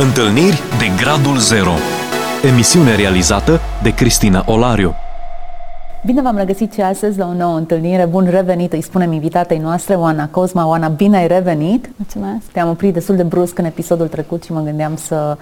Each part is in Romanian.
Întâlniri de Gradul Zero. Emisiune realizată de Cristina Olariu. Bine v-am regăsit și astăzi la o nouă întâlnire. Bun revenit, îi spunem invitatei noastre, Oana Cosma. Oana, bine ai revenit! Mulțumesc! Te-am oprit destul de brusc în episodul trecut și mă gândeam să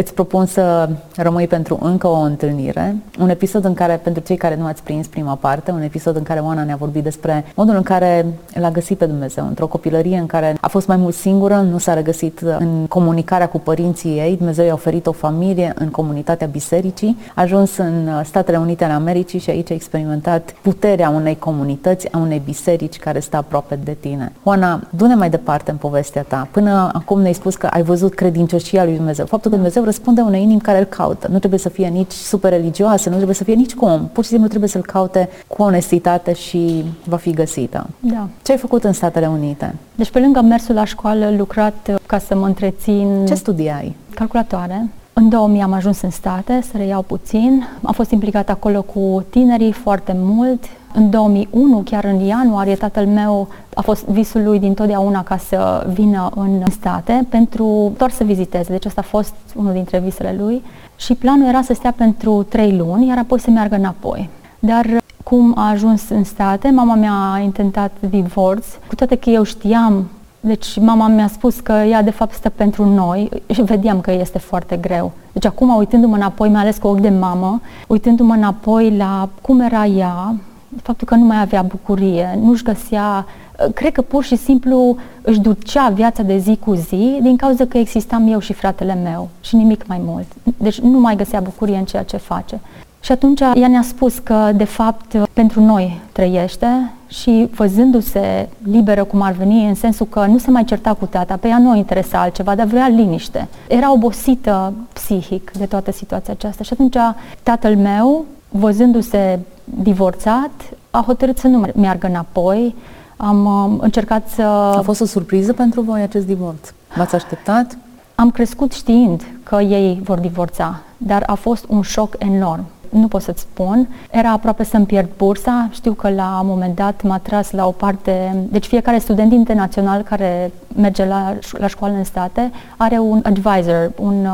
îți propun să rămâi pentru încă o întâlnire. Un episod în care, pentru cei care nu ați prins prima parte, un episod în care Oana ne-a vorbit despre modul în care l-a găsit pe Dumnezeu, într-o copilărie în care a fost mai mult singură, nu s-a regăsit în comunicarea cu părinții ei, Dumnezeu i-a oferit o familie în comunitatea bisericii, a ajuns în Statele Unite ale Americii și aici a experimentat puterea unei comunități, a unei biserici care stă aproape de tine. Oana, du-ne mai departe în povestea ta. Până acum ne-ai spus că ai văzut credincioșia lui Dumnezeu, faptul că Dumnezeu răspunde unei inimi care îl caută. Nu trebuie să fie nici super religioasă, nu trebuie să fie nici cu om. Pur și simplu trebuie să-l caute cu onestitate și va fi găsită. Da. Ce ai făcut în Statele Unite? Deci pe lângă mersul la școală, lucrat ca să mă întrețin. Ce studiai? Calculatoare. În 2000 am ajuns în State, să reiau puțin. Am fost implicat acolo cu tinerii foarte mult. În 2001, chiar în ianuarie, tatăl meu a fost visul lui dintotdeauna ca să vină în State pentru doar să viziteze. Deci ăsta a fost unul dintre visele lui și planul era să stea pentru 3 luni, iar apoi să meargă înapoi. Dar cum a ajuns în State, mama mea a intentat divorț, cu toate că eu știam. Deci mama mi-a spus că ea de fapt stă pentru noi și vedeam că este foarte greu. Deci acum, uitându-mă înapoi, mai ales cu ochi de mamă, uitându-mă înapoi la cum era ea, faptul că nu mai avea bucurie, nu-și găsea, cred că pur și simplu își ducea viața de zi cu zi din cauza că existam eu și fratele meu și nimic mai mult. Deci nu mai găsea bucurie în ceea ce face. Și atunci ea ne-a spus că de fapt pentru noi trăiește și văzându-se liberă cum ar veni, în sensul că nu se mai certa cu tata, pe ea nu o interesa altceva, dar vrea liniște. Era obosită psihic de toată situația aceasta și atunci tatăl meu, văzându-se divorțat, a hotărât să nu meargă înapoi. Am încercat să... A fost o surpriză pentru voi acest divorț? V-ați așteptat? Am crescut știind că ei vor divorța, dar a fost un șoc enorm. Nu pot să-ți spun. Era aproape să-mi pierd bursa. Știu că la un moment dat m-a tras la o parte... Deci fiecare student internațional care merge la școală în State are un advisor, un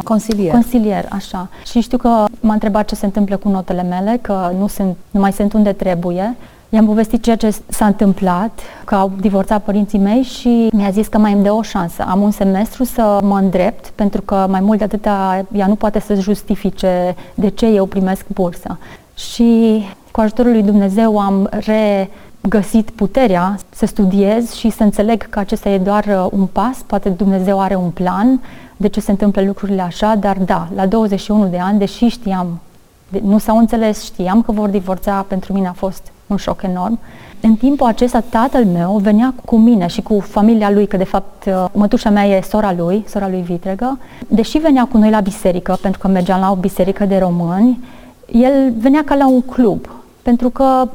consilier, așa. Și știu că m-a întrebat ce se întâmplă cu notele mele, că nu mai sunt unde trebuie. I-am povestit ceea ce s-a întâmplat, că au divorțat părinții mei și mi-a zis că mai îmi dă o șansă. Am un semestru să mă îndrept, pentru că mai mult de atâta ea nu poate să justifice de ce eu primesc bursa. Și cu ajutorul lui Dumnezeu am regăsit puterea să studiez și să înțeleg că acesta e doar un pas, poate Dumnezeu are un plan de ce se întâmplă lucrurile așa, dar da, la 21 de ani, deși știam, nu s-au înțeles, știam că vor divorța, pentru mine a fost un șoc enorm. În timpul acesta, tatăl meu venea cu mine și cu familia lui, că de fapt mătușa mea e sora lui vitregă. Deși venea cu noi la biserică, pentru că mergeam la o biserică de români, el venea ca la un club, pentru că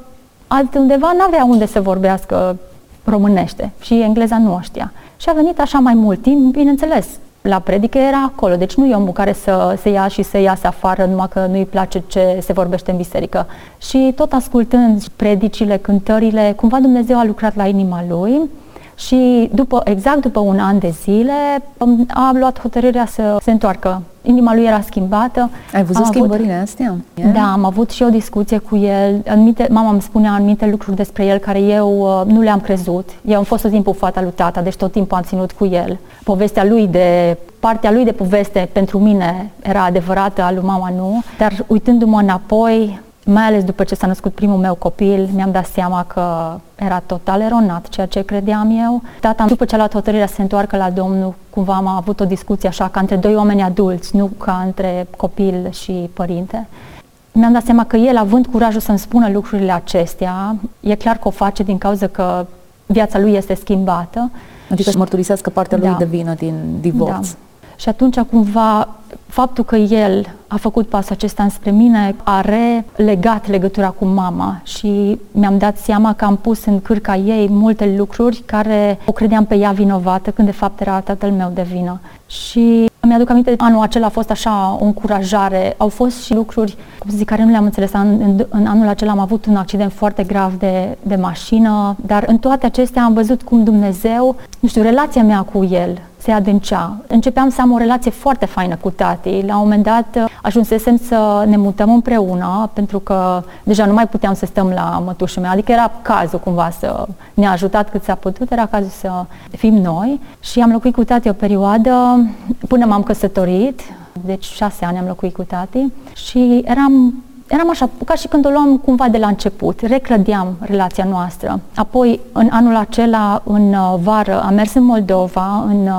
altundeva n-avea unde să vorbească românește și engleza nu o știa. Și a venit așa mai mult timp, bineînțeles. La predică era acolo, deci nu e omul care să se ia și să iasă afară numai că nu-i place ce se vorbește în biserică. Și tot ascultând predicile, cântările, cumva Dumnezeu a lucrat la inima lui și exact după 1 an de zile a luat hotărârea să se întoarcă. Inima lui era schimbată. Ai văzut schimbările astea? Da, am avut și o discuție cu el. Mama îmi spunea anumite lucruri despre el care eu nu le-am crezut. Eu am fost tot timpul fata lui tata, deci tot timpul am ținut cu el. Partea lui de poveste pentru mine era adevărată, a lui mama nu. Dar uitându-mă înapoi, mai ales după ce s-a născut primul meu copil, mi-am dat seama că era total eronat ceea ce credeam eu. Tata, după ce a luat hotărârea să se întoarcă la Domnul, cumva am avut o discuție așa ca între 2 oameni adulți, nu ca între copil și părinte. Mi-am dat seama că el, având curajul să-mi spună lucrurile acestea, e clar că o face din cauza că viața lui este schimbată. Adică mărturisească partea lui de vină din divorț. Da. Și atunci, cumva, faptul că el a făcut pasul acesta înspre mine a relegat legătura cu mama și mi-am dat seama că am pus în cârca ei multe lucruri care o credeam pe ea vinovată, când de fapt era tatăl meu de vină. Și îmi aduc aminte, anul acela a fost așa o încurajare. Au fost și lucruri, cum să zic, care nu le-am înțeles. În anul acela am avut un accident foarte grav de mașină, dar în toate acestea am văzut cum Dumnezeu, relația mea cu el se se adâncea. Începeam să am o relație foarte faină cu tati. La un moment dat ajunsesem să ne mutăm împreună, pentru că deja nu mai puteam să stăm la mătușa mea. Adică era cazul cumva să ne-a ajutat cât s-a putut, era cazul să fim noi. Și am locuit cu tati o perioadă până m-am căsătorit, deci 6 ani am locuit cu tati și eram așa, ca și când o luam cumva de la început, reclădeam relația noastră. Apoi, în anul acela, în vară, am mers în Moldova, în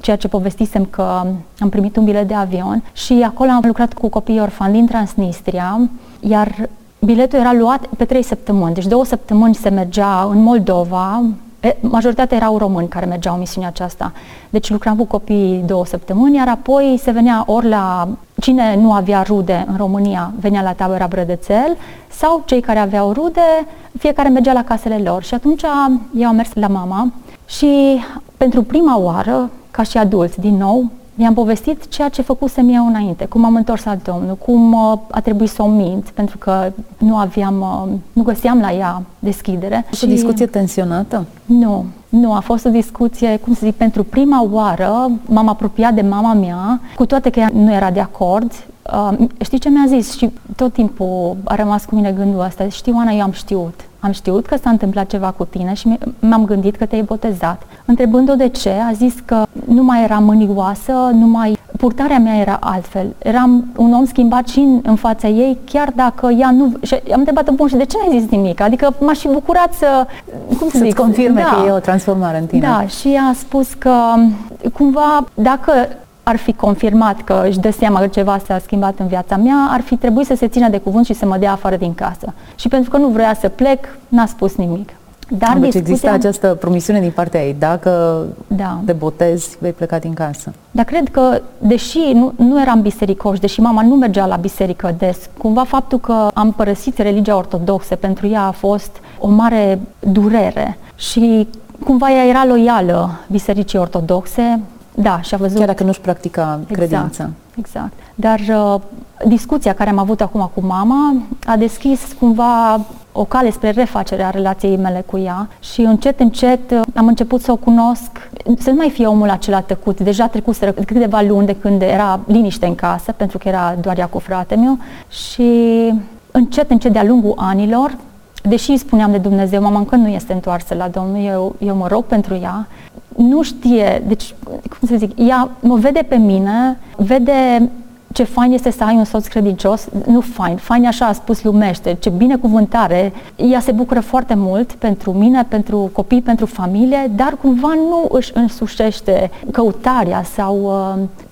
ceea ce povestisem că am primit un bilet de avion și acolo am lucrat cu copiii orfani din Transnistria, iar biletul era luat pe 3 săptămâni, deci 2 săptămâni se mergea în Moldova, majoritatea erau români care mergeau în misiunea aceasta. Deci lucram cu copiii 2 săptămâni, iar apoi se venea ori la cine nu avea rude în România, venea la tabăra Brădățel, sau cei care aveau rude, fiecare mergea la casele lor. Și atunci eu am mers la mama și pentru prima oară, ca și adulți din nou, mi-am povestit ceea ce făcusem eu înainte, cum am întors la Domnul, cum a trebuit să o mint, pentru că nu găseam la ea deschidere. Și o discuție tensionată? Nu, a fost o discuție, cum să zic, pentru prima oară m-am apropiat de mama mea, cu toate că ea nu era de acord. Știi ce mi-a zis? Și tot timpul a rămas cu mine gândul ăsta. Știi, Oana, eu am știut. Am știut că s-a întâmplat ceva cu tine și m-am gândit că te-ai botezat. Întrebând-o de ce, a zis că nu mai eram mânioasă, purtarea mea era altfel. Eram un om schimbat și în fața ei, chiar dacă ea nu... Și am întrebat-o, bun, și de ce n-ai zis nimic? Adică m-aș fi bucurat să... Să-ți confirme că e o transformare în tine. Da, și a spus că cumva, dacă ar fi confirmat că își dă seama că ceva s-a schimbat în viața mea, ar fi trebuit să se țină de cuvânt și să mă dea afară din casă. Și pentru că nu vrea să plec, n-a spus nimic. Dar deci există această promisiune din partea ei, dacă te botezi, vei pleca din casă. Dar cred că, deși nu eram bisericoși, deși mama nu mergea la biserică des, cumva faptul că am părăsit religia ortodoxă pentru ea a fost o mare durere. Și cumva ea era loială bisericii ortodoxe, și-a văzut... Chiar dacă nu-și practica credința. Exact. Dar discuția care am avut acum cu mama a deschis cumva o cale spre refacerea relației mele cu ea și încet, încet am început să o cunosc, să nu mai fie omul acela tăcut. Deja trecuseră câteva luni de când era liniște în casă, pentru că era doar ea cu fratele meu și încet, încet, de-a lungul anilor, deși îi spuneam de Dumnezeu, mama încă nu este întoarsă la Domnul, eu mă rog pentru ea, nu știe, deci, cum să zic, ea mă vede pe mine, vede ce fain este să ai un soț credincios, nu fain așa a spus lumește, ce binecuvântare, ea se bucură foarte mult pentru mine, pentru copii, pentru familie, dar cumva nu își însușește căutarea sau...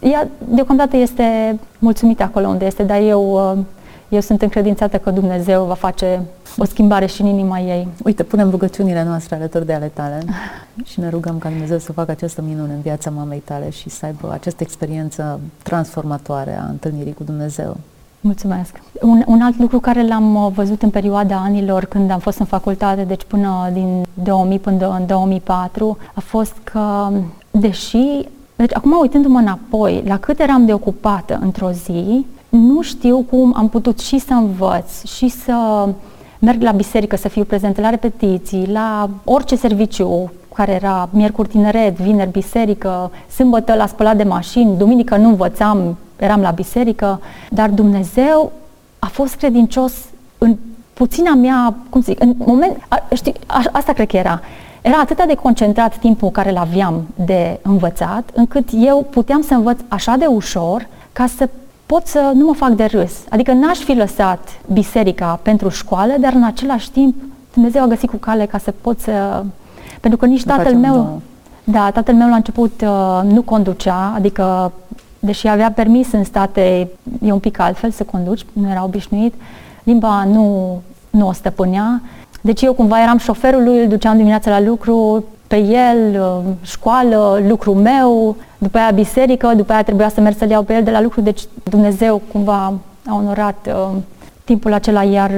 Ea deocamdată este mulțumită acolo unde este, dar eu sunt încredințată că Dumnezeu va face o schimbare și în inima ei. Uite, punem rugăciunile noastre alături de ale tale și ne rugăm ca Dumnezeu să facă această minune în viața mamei tale și să aibă această experiență transformatoare a întâlnirii cu Dumnezeu. Mulțumesc! Un alt lucru care l-am văzut în perioada anilor când am fost în facultate, deci până din 2000 până în 2004, a fost că, deci acum uitându-mă înapoi la cât eram de ocupată într-o zi, nu știu cum am putut și să învăț și să merg la biserică, să fiu prezentă la repetiții, la orice serviciu care era miercuri tineret, vineri biserică, sâmbătă la spălat de mașini, duminică nu învățam, eram la biserică, dar Dumnezeu a fost credincios în puțina mea, în moment, asta cred că era. Era atât de concentrat timpul care l-aveam de învățat, încât eu puteam să învăț așa de ușor ca să pot să nu mă fac de râs. Adică n-aș fi lăsat biserica pentru școală, dar în același timp Dumnezeu a găsit cu cale ca să pot să... Pentru că nici tatăl meu la început nu conducea, adică deși avea permis în state, e un pic altfel să conduci, nu era obișnuit, limba nu o stăpânea. Deci eu cumva eram șoferul lui, îl duceam dimineața la lucru, pe el, școală, lucru meu, după aia biserică, după aia trebuia să merg să-l iau pe el de la lucru, deci Dumnezeu cumva a onorat timpul acela, iar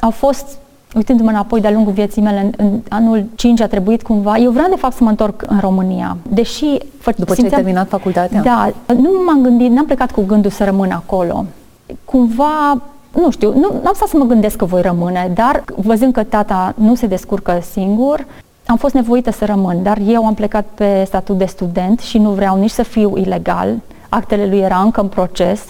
au fost, uitându-mă înapoi de-a lungul vieții mele, în anul 5 a trebuit cumva, eu vreau de fapt să mă întorc în România, deși... După ce ai terminat facultatea? Da, nu m-am gândit, n-am plecat cu gândul să rămân acolo, cumva... Nu știu, nu am stat să mă gândesc că voi rămâne, dar văzând că tata nu se descurcă singur, Am fost nevoită să rămân, dar eu am plecat pe statut de student și nu vreau nici să fiu ilegal. Actele lui era încă în proces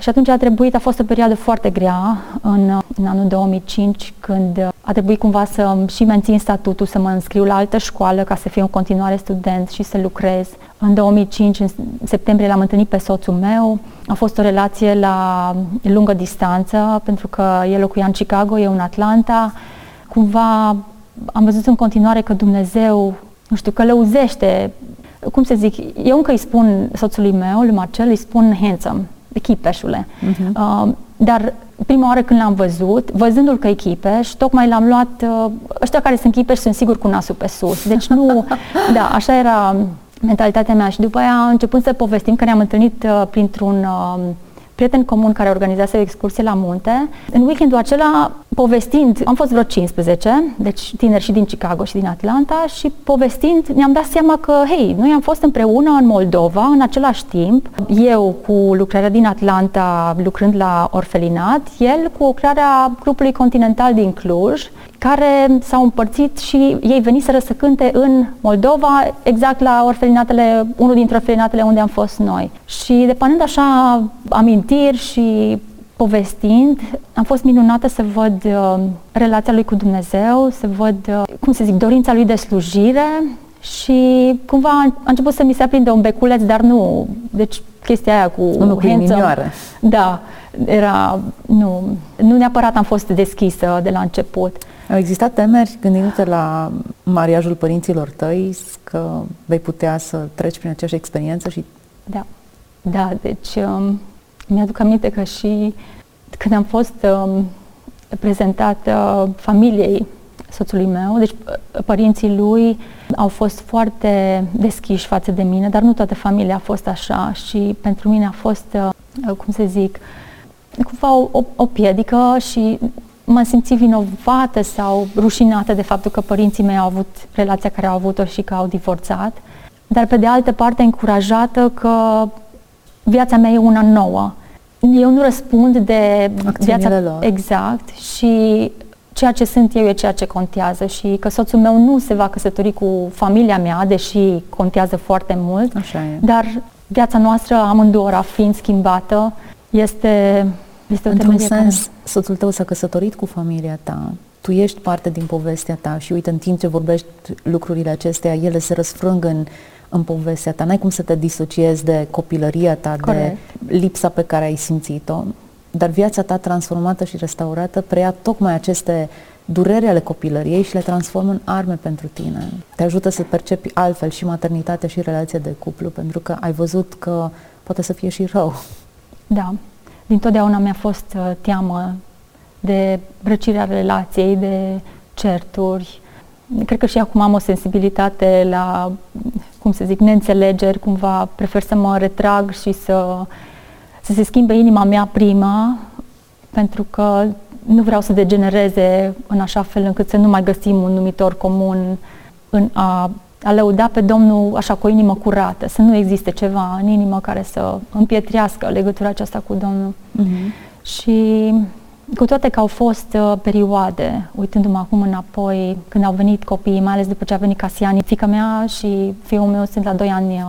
și atunci a fost o perioadă foarte grea în anul 2005, când a trebuit cumva să și mențin statutul, să mă înscriu la altă școală ca să fiu în continuare student și să lucrez. În 2005, în septembrie, l-am întâlnit pe soțul meu. A fost o relație la lungă distanță, pentru că el locuia în Chicago, eu în Atlanta. Cumva am văzut în continuare că Dumnezeu, nu știu, călăuzește. Cum să zic, eu încă îi spun soțului meu, lui Marcel, îi spun handsome, chipeșule. Uh-huh. Dar prima oară când l-am văzut, văzându-l că e chipeș, tocmai l-am luat, ăștia care sunt chipeși sunt sigur cu nasul pe sus. Deci nu, da, așa era mentalitatea mea. Și după aia, începând să povestim, că ne-am întâlnit printr-un prieten comun care organizase o excursie la munte. În weekendul acela, povestind, am fost vreo 15, deci tineri și din Chicago și din Atlanta, și povestind ne-am dat seama că, hei, noi am fost împreună în Moldova în același timp, eu cu lucrarea din Atlanta lucrând la orfelinat, el cu lucrarea grupului continental din Cluj, care s-au împărțit și ei veniseră să cânte în Moldova, exact la orfelinatele, unul dintre orfelinatele unde am fost noi. Și depanând așa amintiri și povestind, am fost minunată să văd relația lui cu Dumnezeu, să văd, cum să zic, dorința lui de slujire și cumva a început să mi se aprinde un beculeț, dar nu, deci chestia aia cu handsome. Da, era, nu neapărat am fost deschisă de la început. Au existat temeri gândindu-te la mariajul părinților tăi, că vei putea să treci prin aceeași experiență și... Da, deci... Mi-aduc aminte că și când am fost prezentată familiei soțului meu, deci părinții lui au fost foarte deschiși față de mine, dar nu toată familia a fost așa și pentru mine a fost, cum să zic, cumva o piedică și m-am simțit vinovată sau rușinată de faptul că părinții mei au avut relația care au avut-o și că au divorțat, dar pe de altă parte încurajată că viața mea e una nouă. Eu nu răspund de viața lor. Exact. Și ceea ce sunt eu e ceea ce contează. Și că soțul meu nu se va căsători cu familia mea, deși contează foarte mult. Așa e. Dar viața noastră, amândouă fiind schimbată, este o temelie. Într-un sens, soțul tău s-a căsătorit cu familia ta. Tu ești parte din povestea ta și uite, în timp ce vorbești lucrurile acestea, ele se răsfrâng în povestea ta. N-ai cum să te disociezi de copilăria ta, de lipsa pe care ai simțit-o, dar viața ta transformată și restaurată preia tocmai aceste dureri ale copilăriei și le transformă în arme pentru tine. Te ajută să percepi altfel și maternitatea și relația de cuplu, pentru că ai văzut că poate să fie și rău. Da. Dintotdeauna mi-a fost teamă de răcirea relației, de certuri. Cred că și acum am o sensibilitate la, cum să zic, neînțelegeri, cumva prefer să mă retrag și să se schimbe inima mea prima, pentru că nu vreau să degenereze în așa fel încât să nu mai găsim un numitor comun în a lăuda pe Domnul așa cu o inimă curată, să nu existe ceva în inimă care să împietrească legătura aceasta cu Domnul. Uh-huh. Și... Cu toate că au fost perioade, uitându-mă acum înapoi, când au venit copiii, mai ales după ce a venit Casian, fiica mea și fiul meu sunt la 2 ani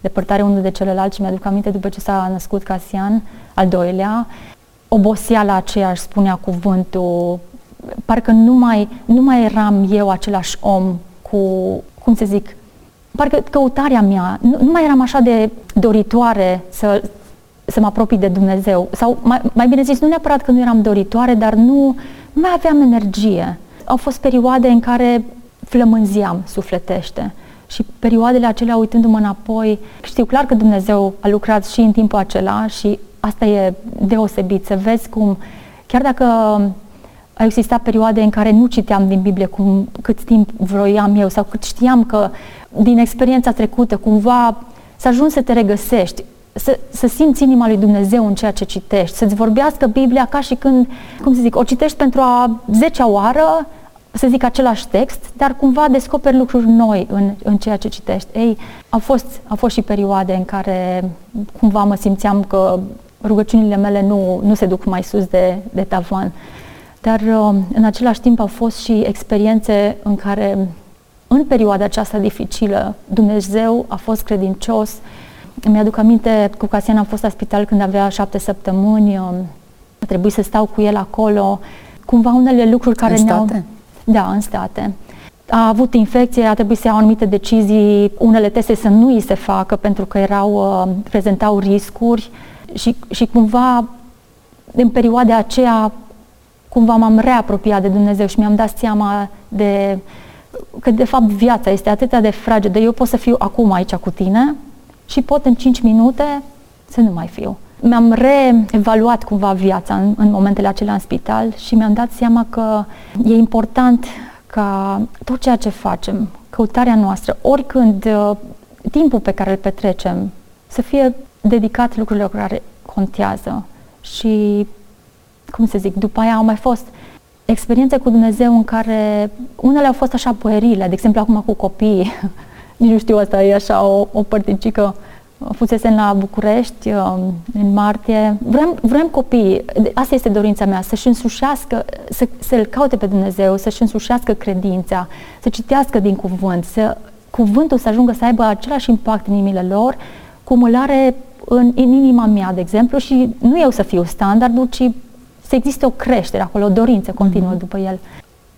depărtare unul de celălalt și mi-aduc aminte după ce s-a născut Casian, al doilea, oboseala aceea, își spunea cuvântul, parcă nu mai eram eu același om cu, cum să zic, parcă căutarea mea, nu mai eram așa de doritoare să mă apropii de Dumnezeu. Sau, mai bine zis, nu neapărat că nu eram doritoare, dar nu mai aveam energie. Au fost perioade în care flămânziam sufletește. Și perioadele acelea, uitându-mă înapoi, știu clar că Dumnezeu a lucrat și în timpul acela și asta e deosebit, să vezi cum, chiar dacă au existat perioade în care nu citeam din Biblie cât timp vroiam eu sau cât știam că din experiența trecută cumva să ajungi să te regăsești, să simți inima lui Dumnezeu în ceea ce citești, să-ți vorbească Biblia ca și când, cum să zic, o citești pentru a 10-a oară, să zic același text, dar cumva descoperi lucruri noi în ceea ce citești. Ei, au fost și perioade în care cumva mă simțeam că rugăciunile mele nu se duc mai sus de tavan. Dar în același timp au fost și experiențe în care în perioada aceasta dificilă, Dumnezeu a fost credincios. Mi-aduc aminte, cu Casian am fost la spital când avea 7 săptămâni, a trebuit să stau cu el acolo, cumva unele lucruri care ne-au... Da, în state. A avut infecție, a trebuit să iau anumite decizii, unele teste să nu îi se facă pentru că prezentau riscuri și cumva în perioada aceea cumva m-am reapropiat de Dumnezeu și mi-am dat seama că de fapt viața este atât de fragedă. Eu pot să fiu acum aici cu tine și pot în 5 minute să nu mai fiu. Mi-am reevaluat cumva viața în momentele acelea în spital și mi-am dat seama că e important ca tot ceea ce facem, căutarea noastră, oricând, timpul pe care îl petrecem, să fie dedicat lucrurilor care contează. Și, după aia au mai fost experiențe cu Dumnezeu în care unele au fost așa puerile, de exemplu acum cu copiii, nici nu știu, asta e așa o părticică. Fusesem la București în martie. Vrem copiii, asta este dorința mea, să-și însușească, să-L caute pe Dumnezeu, să-și însușească credința, să citească din cuvânt, cuvântul să ajungă să aibă același impact în inimile lor, cum îl are în inima mea, de exemplu, și nu eu să fiu standardul, ci să existe o creștere acolo, o dorință continuă după el.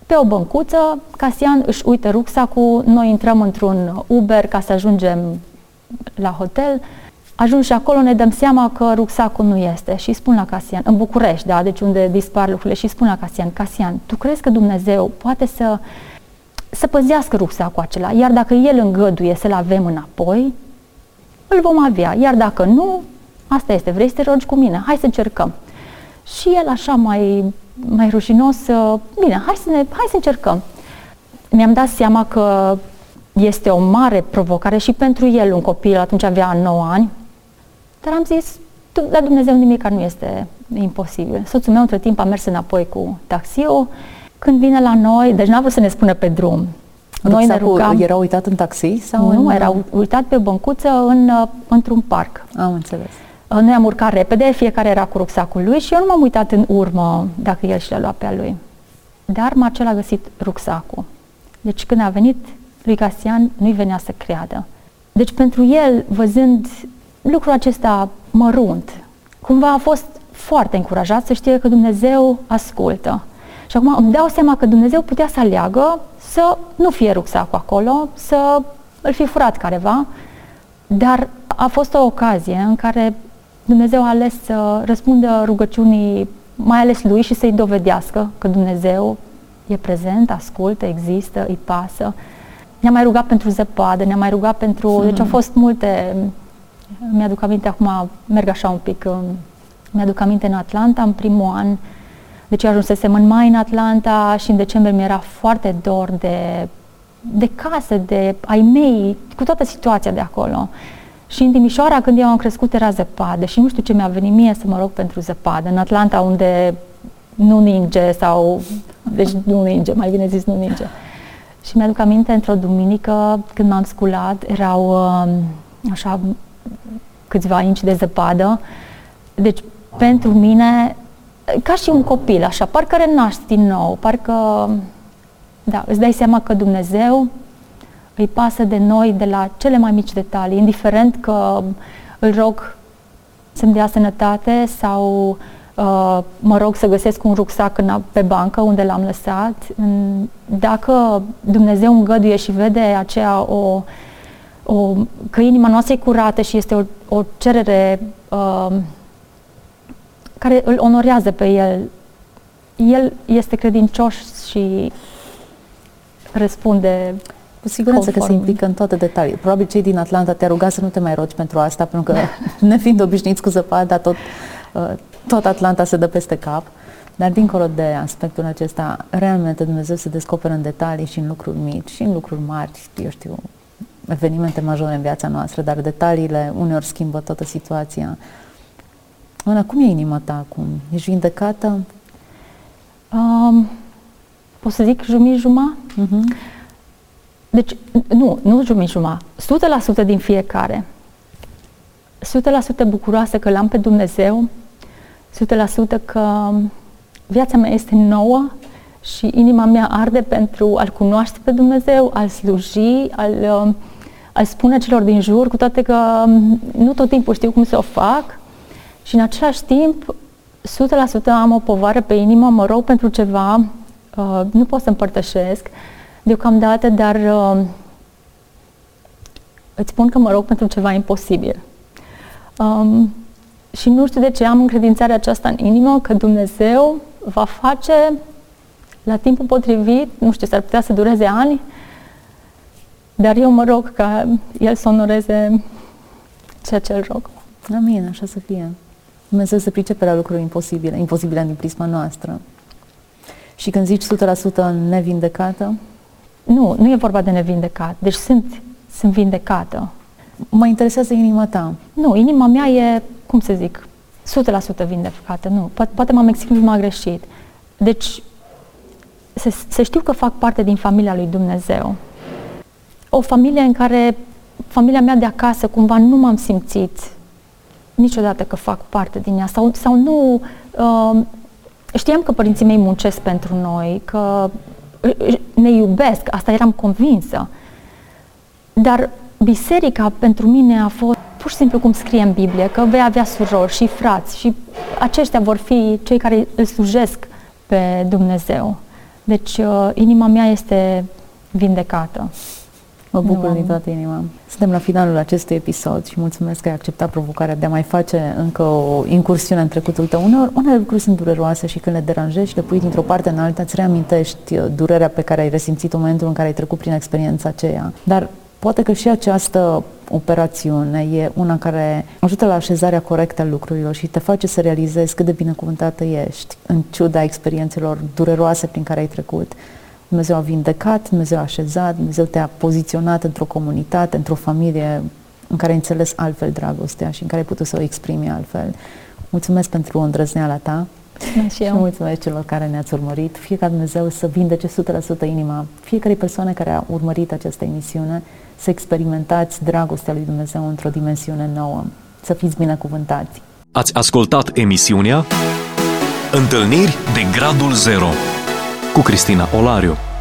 Pe o băncuță, Casian își uită rucsacul, noi intrăm într-un Uber ca să ajungem la hotel, ajung și acolo, ne dăm seama că rucsacul nu este și spun la Casian, în București, da, deci unde dispar lucrurile, și spun la Casian, tu crezi că Dumnezeu poate să păzească rucsacul acela, iar dacă El îngăduie să-l avem înapoi, îl vom avea, iar dacă nu, asta este, vrei să te rogi cu mine, hai să încercăm. Și el așa mai rușinos, bine, hai să încercăm. Mi-am dat seama că este o mare provocare și pentru el, un copil, atunci avea 9 ani, dar am zis, la Dumnezeu nimic nu este imposibil. Soțul meu între timp a mers înapoi cu taxiul, când vine la noi, deci n-a vrut să ne spună pe drum. Noi ne rugam. Era uitat în taxi? Sau nu, era uitat pe băncuță într-un parc. Am înțeles. Noi am urcat repede, fiecare era cu rucsacul lui și eu nu m-am uitat în urmă dacă el și l-a luat pe al lui. Dar Marcel a găsit rucsacul. Deci când a venit, lui Casian nu-i venea să creadă. Deci pentru el, văzând lucrul acesta mărunt, cumva a fost foarte încurajat să știe că Dumnezeu ascultă. Și acum îmi dau seama că Dumnezeu putea să aleagă să nu fie rucsacul acolo, să îl fi furat careva, dar a fost o ocazie în care Dumnezeu a ales să răspundă rugăciunii, mai ales lui, și să-i dovedească că Dumnezeu e prezent, ascultă, există, îi pasă. Ne-am mai rugat pentru zăpadă, ne-am mai rugat pentru... Deci au fost multe... Mi-aduc aminte acum, merg așa un pic... Mi-aduc aminte în Atlanta, în primul an. Deci ajunsesem în mai în Atlanta și în decembrie mi-era foarte dor de casă, de ai mei, cu toată situația de acolo. Și în Timișoara, când eu am crescut, era zăpadă și nu știu ce mi-a venit mie să mă rog pentru zăpadă. În Atlanta, unde nu ninge sau... Deci nu ninge, mai bine zis nu ninge. Și mi-aduc aminte, într-o duminică, când m-am sculat, erau așa câțiva inci de zăpadă. Deci, pentru mine, ca și un copil, așa, parcă renaști din nou, parcă, da, îți dai seama că Dumnezeu îi pasă de noi de la cele mai mici detalii, indiferent că îl rog să-mi dea sănătate sau mă rog să găsesc un rucsac pe bancă unde l-am lăsat. Dacă Dumnezeu îngăduie și vede aceea că inima noastră e curată și este o cerere care îl onorează pe el, el este credincios și răspunde. Cu siguranță că se implică în toate detaliile. Probabil cei din Atlanta te-a rugat să nu te mai rogi pentru asta, pentru că nefiind obișnuiți cu zăpada, tot Atlanta se dă peste cap, dar dincolo de aspectul acesta, realmente Dumnezeu se descoperă în detalii și în lucruri mici și în lucruri mari, eu știu, evenimente majore în viața noastră, dar detaliile uneori schimbă toată situația. Oana, cum e inima ta acum? Ești vindecată? Pot să zic jumii-juma? Deci, nu jumii-juma, 100% din fiecare. 100% bucuroasă că l-am pe Dumnezeu, 100% că viața mea este nouă și inima mea arde pentru a-L cunoaște pe Dumnezeu, a-L sluji, a-L spune celor din jur, cu toate că nu tot timpul știu cum să o fac și în același timp 100% am o povară pe inimă, mă rog pentru ceva, nu pot să împărtășesc deocamdată, dar îți spun că mă rog pentru ceva imposibil. Și nu știu de ce am încredințarea aceasta în inimă, că Dumnezeu va face la timpul potrivit, nu știu, s-ar putea să dureze ani, dar eu mă rog ca El să onoreze ceea ce îl rog. Amin, așa să fie. Dumnezeu se pricepe la lucruri imposibile, imposibile din prisma noastră. Și când zici 100% nevindecată? Nu, nu e vorba de nevindecat. Deci sunt vindecată. Mă interesează inima ta. Nu, inima mea e, cum să zic, 100% vindecată, nu. Poate m-am exprimat și m-am greșit. Deci, să știu că fac parte din familia lui Dumnezeu. O familie în care familia mea de acasă cumva nu m-am simțit niciodată că fac parte din ea sau nu. Știam că părinții mei muncesc pentru noi, că ne iubesc, asta eram convinsă. Dar biserica pentru mine a fost pur și simplu cum scrie în Biblie, că vei avea surori și frați și aceștia vor fi cei care îl slujesc pe Dumnezeu. Deci inima mea este vindecată. Mă bucur din toată inima. Suntem la finalul acestui episod și mulțumesc că ai acceptat provocarea de a mai face încă o incursiune în trecutul tău. Uneori, unele lucruri sunt dureroase și când le deranjești, le pui dintr-o parte în alta, îți reamintești durerea pe care ai resimțit-o în momentul în care ai trecut prin experiența aceea. Dar poate că și această operațiune e una care ajută la așezarea corectă a lucrurilor și te face să realizezi cât de binecuvântată ești, în ciuda experiențelor dureroase prin care ai trecut. Dumnezeu a vindecat, Dumnezeu a așezat, Dumnezeu te-a poziționat într-o comunitate, într-o familie în care ai înțeles altfel dragostea și în care ai putut să o exprimi altfel. Mulțumesc pentru îndrăzneala ta. Și eu. Mulțumesc celor care ne-ați urmărit. Fie ca Dumnezeu să vindece 100% inima fiecarei persoane care a urmărit această emisiune, să experimentați dragostea lui Dumnezeu într-o dimensiune nouă. Să fiți binecuvântați! Ați ascultat emisiunea Întâlniri de Gradul Zero cu Cristina Olariu.